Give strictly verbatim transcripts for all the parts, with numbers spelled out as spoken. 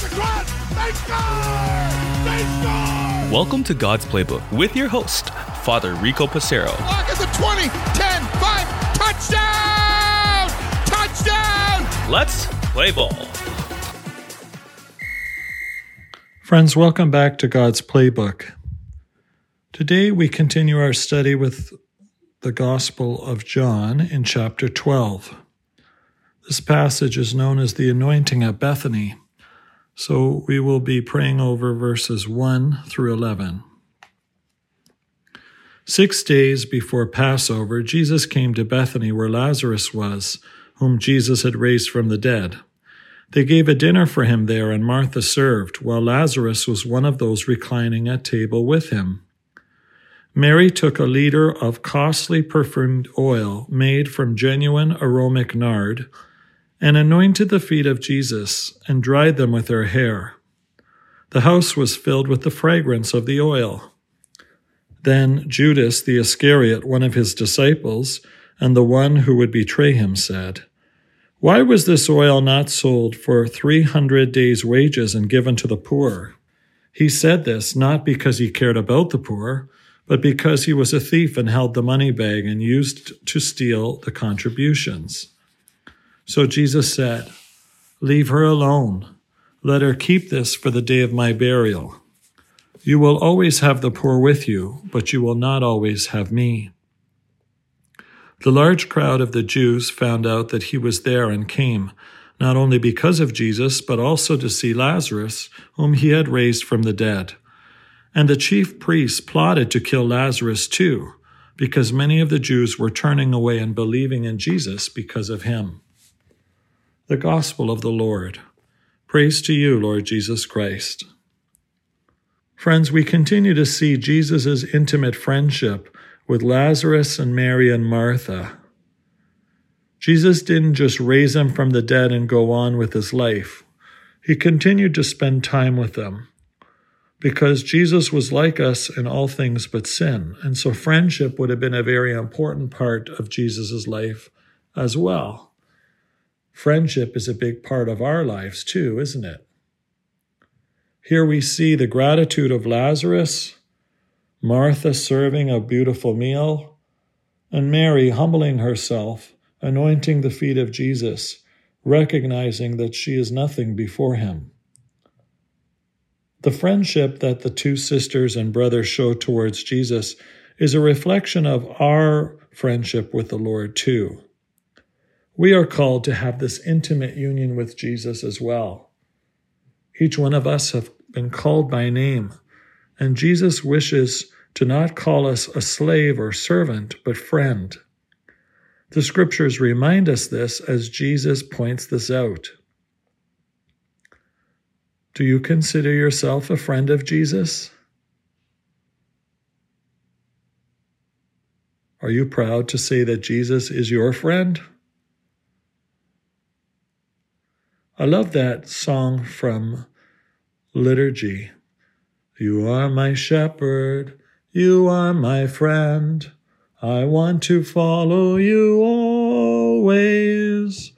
the cross. They score! They score! Welcome to God's Playbook with your host, Father Rico Passero. Lock is a twenty, ten, five, touchdown! Touchdown! Let's play ball. Friends, welcome back to God's Playbook. Today we continue our study with the Gospel of John in chapter twelve. This passage is known as the anointing at Bethany, so we will be praying over verses one through eleven. Six days before Passover, Jesus came to Bethany where Lazarus was, whom Jesus had raised from the dead. They gave a dinner for him there, and Martha served, while Lazarus was one of those reclining at table with him. Mary took a liter of costly perfumed oil made from genuine aromatic nard and anointed the feet of Jesus and dried them with her hair. The house was filled with the fragrance of the oil. Then Judas the Iscariot, one of his disciples, and the one who would betray him, said, "Why was this oil not sold for three hundred days' wages and given to the poor?" He said this not because he cared about the poor, but because he was a thief and held the money bag and used to steal the contributions. So Jesus said, "Leave her alone. Let her keep this for the day of my burial. You will always have the poor with you, but you will not always have me." The large crowd of the Jews found out that he was there and came, not only because of Jesus, but also to see Lazarus, whom he had raised from the dead. And the chief priests plotted to kill Lazarus too, because many of the Jews were turning away and believing in Jesus because of him. The Gospel of the Lord. Praise to you, Lord Jesus Christ. Friends, we continue to see Jesus' intimate friendship with Lazarus and Mary and Martha. Jesus didn't just raise him from the dead and go on with his life. He continued to spend time with them, because Jesus was like us in all things but sin, and so friendship would have been a very important part of Jesus' life as well. Friendship is a big part of our lives too, isn't it? Here we see the gratitude of Lazarus, Martha serving a beautiful meal, and Mary humbling herself, anointing the feet of Jesus, recognizing that she is nothing before him. The friendship that the two sisters and brothers show towards Jesus is a reflection of our friendship with the Lord too. We are called to have this intimate union with Jesus as well. Each one of us have been called by name, and Jesus wishes to not call us a slave or servant, but friend. The scriptures remind us this as Jesus points this out. Do you consider yourself a friend of Jesus? Are you proud to say that Jesus is your friend? I love that song from Liturgy. You are my shepherd, you are my friend. I want to follow you always,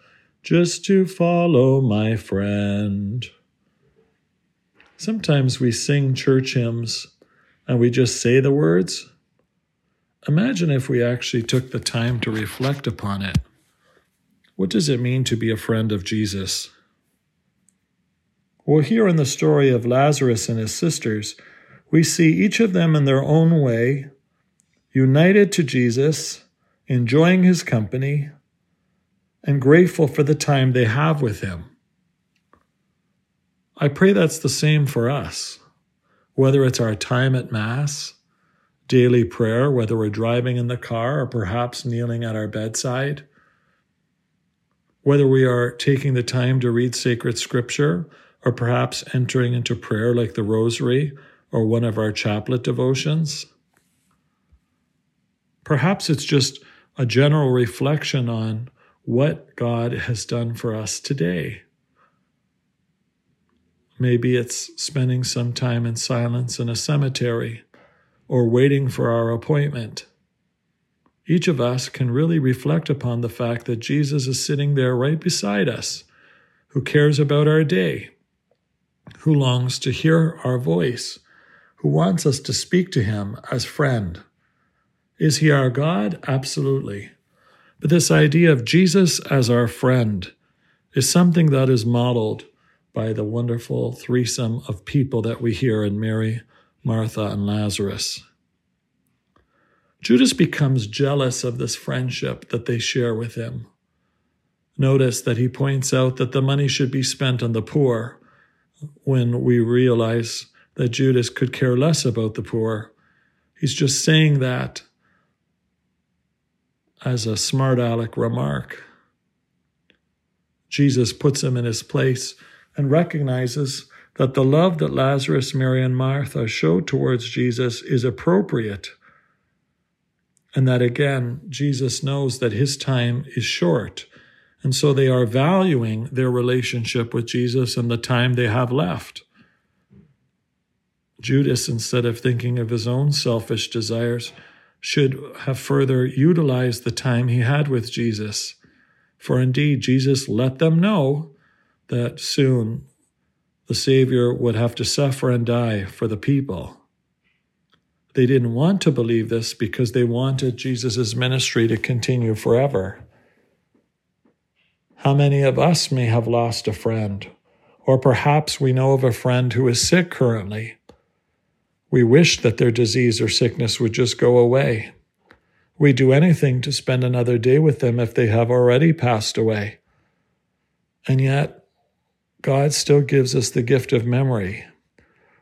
just to follow my friend. Sometimes we sing church hymns and we just say the words. Imagine if we actually took the time to reflect upon it. What does it mean to be a friend of Jesus? Well, here in the story of Lazarus and his sisters, we see each of them in their own way, united to Jesus, enjoying his company, and grateful for the time they have with him. I pray that's the same for us, whether it's our time at Mass, daily prayer, whether we're driving in the car or perhaps kneeling at our bedside, whether we are taking the time to read sacred scripture or perhaps entering into prayer like the rosary or one of our chaplet devotions. Perhaps it's just a general reflection on what God has done for us today. Maybe it's spending some time in silence in a cemetery or waiting for our appointment. Each of us can really reflect upon the fact that Jesus is sitting there right beside us, who cares about our day, who longs to hear our voice, who wants us to speak to him as friend. Is he our God? Absolutely. But this idea of Jesus as our friend is something that is modeled by the wonderful threesome of people that we hear in Mary, Martha, and Lazarus. Judas becomes jealous of this friendship that they share with him. Notice that he points out that the money should be spent on the poor, when we realize that Judas could care less about the poor. He's just saying that as a smart aleck remark. Jesus puts him in his place and recognizes that the love that Lazarus, Mary, and Martha showed towards Jesus is appropriate, and that, again, Jesus knows that his time is short, and so they are valuing their relationship with Jesus and the time they have left. Judas, instead of thinking of his own selfish desires, should have further utilized the time he had with Jesus. For indeed, Jesus let them know that soon the Savior would have to suffer and die for the people. They didn't want to believe this because they wanted Jesus' ministry to continue forever. How many of us may have lost a friend, or perhaps we know of a friend who is sick currently. We wish that their disease or sickness would just go away. We'd do anything to spend another day with them if they have already passed away. And yet, God still gives us the gift of memory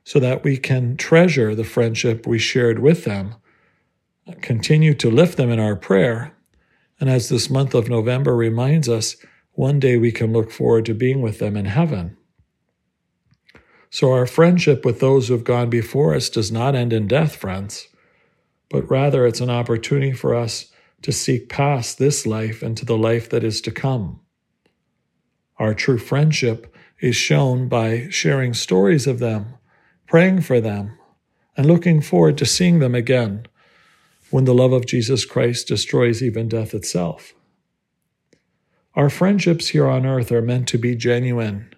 so that we can treasure the friendship we shared with them, continue to lift them in our prayer, and as this month of November reminds us, one day we can look forward to being with them in heaven. So our friendship with those who have gone before us does not end in death, friends, but rather it's an opportunity for us to seek past this life into the life that is to come. Our true friendship is shown by sharing stories of them, praying for them, and looking forward to seeing them again when the love of Jesus Christ destroys even death itself. Our friendships here on earth are meant to be genuine.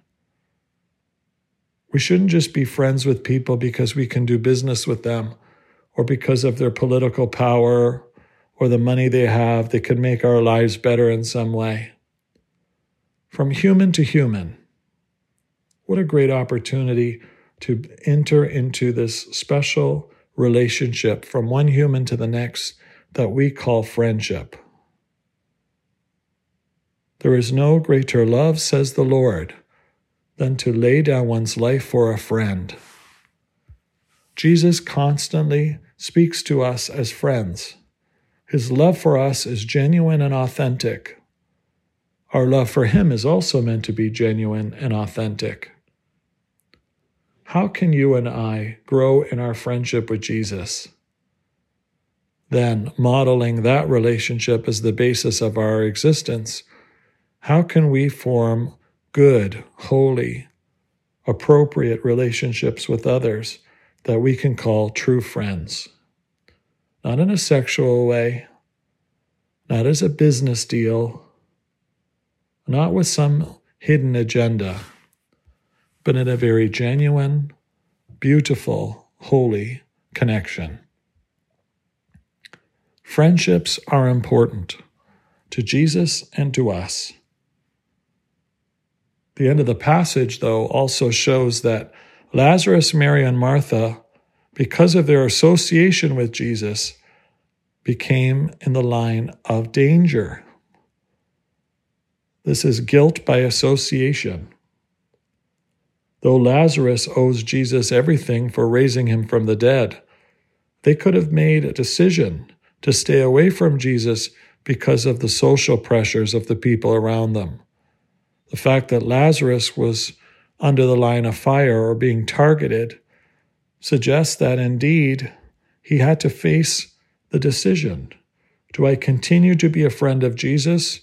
We shouldn't just be friends with people because we can do business with them, or because of their political power or the money they have, they can make our lives better in some way. From human to human, what a great opportunity to enter into this special relationship from one human to the next that we call friendship. There is no greater love, says the Lord, than to lay down one's life for a friend. Jesus constantly speaks to us as friends. His love for us is genuine and authentic. Our love for him is also meant to be genuine and authentic. How can you and I grow in our friendship with Jesus? Then, modeling that relationship as the basis of our existence, how can we form good, holy, appropriate relationships with others that we can call true friends? Not in a sexual way, not as a business deal, not with some hidden agenda, but in a very genuine, beautiful, holy connection. Friendships are important to Jesus and to us. The end of the passage, though, also shows that Lazarus, Mary, and Martha, because of their association with Jesus, became in the line of danger. This is guilt by association. Though Lazarus owes Jesus everything for raising him from the dead, they could have made a decision to stay away from Jesus because of the social pressures of the people around them. The fact that Lazarus was under the line of fire or being targeted suggests that indeed he had to face the decision. Do I continue to be a friend of Jesus,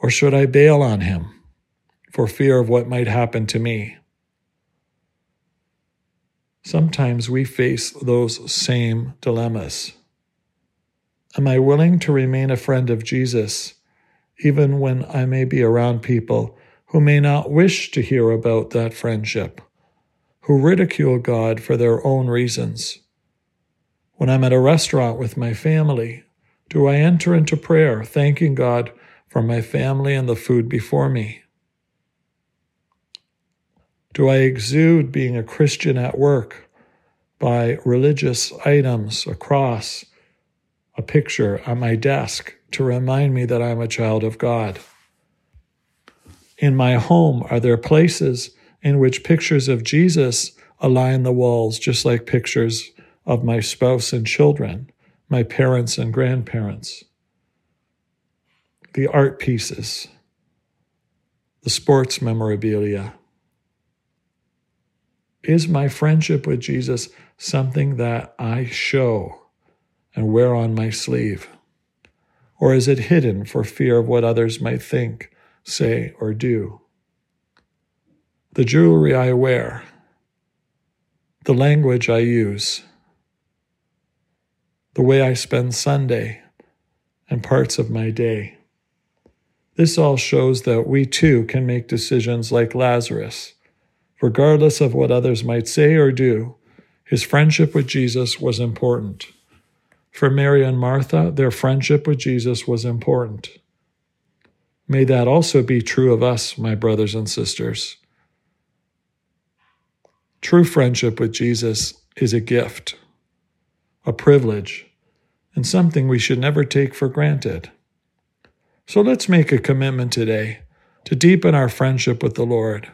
or should I bail on him for fear of what might happen to me? Sometimes we face those same dilemmas. Am I willing to remain a friend of Jesus, even when I may be around people who may not wish to hear about that friendship, who ridicule God for their own reasons. When I'm at a restaurant with my family, do I enter into prayer, thanking God for my family and the food before me? Do I exude being a Christian at work by religious items, a cross, a picture on my desk to remind me that I'm a child of God? In my home, are there places in which pictures of Jesus align the walls, just like pictures of my spouse and children, my parents and grandparents, the art pieces, the sports memorabilia? Is my friendship with Jesus something that I show and wear on my sleeve? Or is it hidden for fear of what others might think, say, or do? The jewelry I wear, the language I use, the way I spend Sunday and parts of my day. This all shows that we too can make decisions like Lazarus. Regardless of what others might say or do, his friendship with Jesus was important. For Mary and Martha, their friendship with Jesus was important. May that also be true of us, my brothers and sisters. True friendship with Jesus is a gift, a privilege, and something we should never take for granted. So let's make a commitment today to deepen our friendship with the Lord,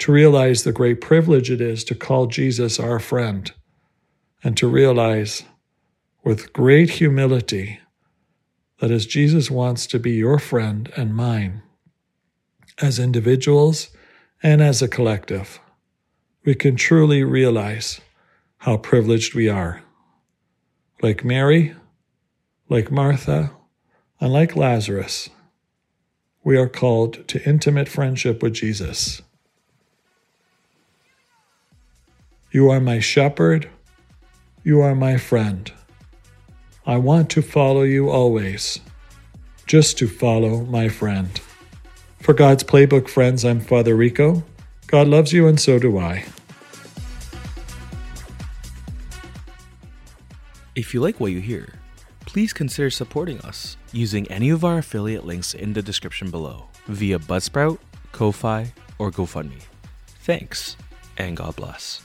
to realize the great privilege it is to call Jesus our friend, and to realize with great humility that as Jesus wants to be your friend and mine, as individuals and as a collective, we can truly realize how privileged we are. Like Mary, like Martha, and like Lazarus, we are called to intimate friendship with Jesus. You are my shepherd. You are my friend. I want to follow you always, just to follow my friend. For God's Playbook, friends, I'm Father Rico. God loves you, and so do I. If you like what you hear, please consider supporting us using any of our affiliate links in the description below via Buzzsprout, Ko-Fi, or GoFundMe. Thanks, and God bless.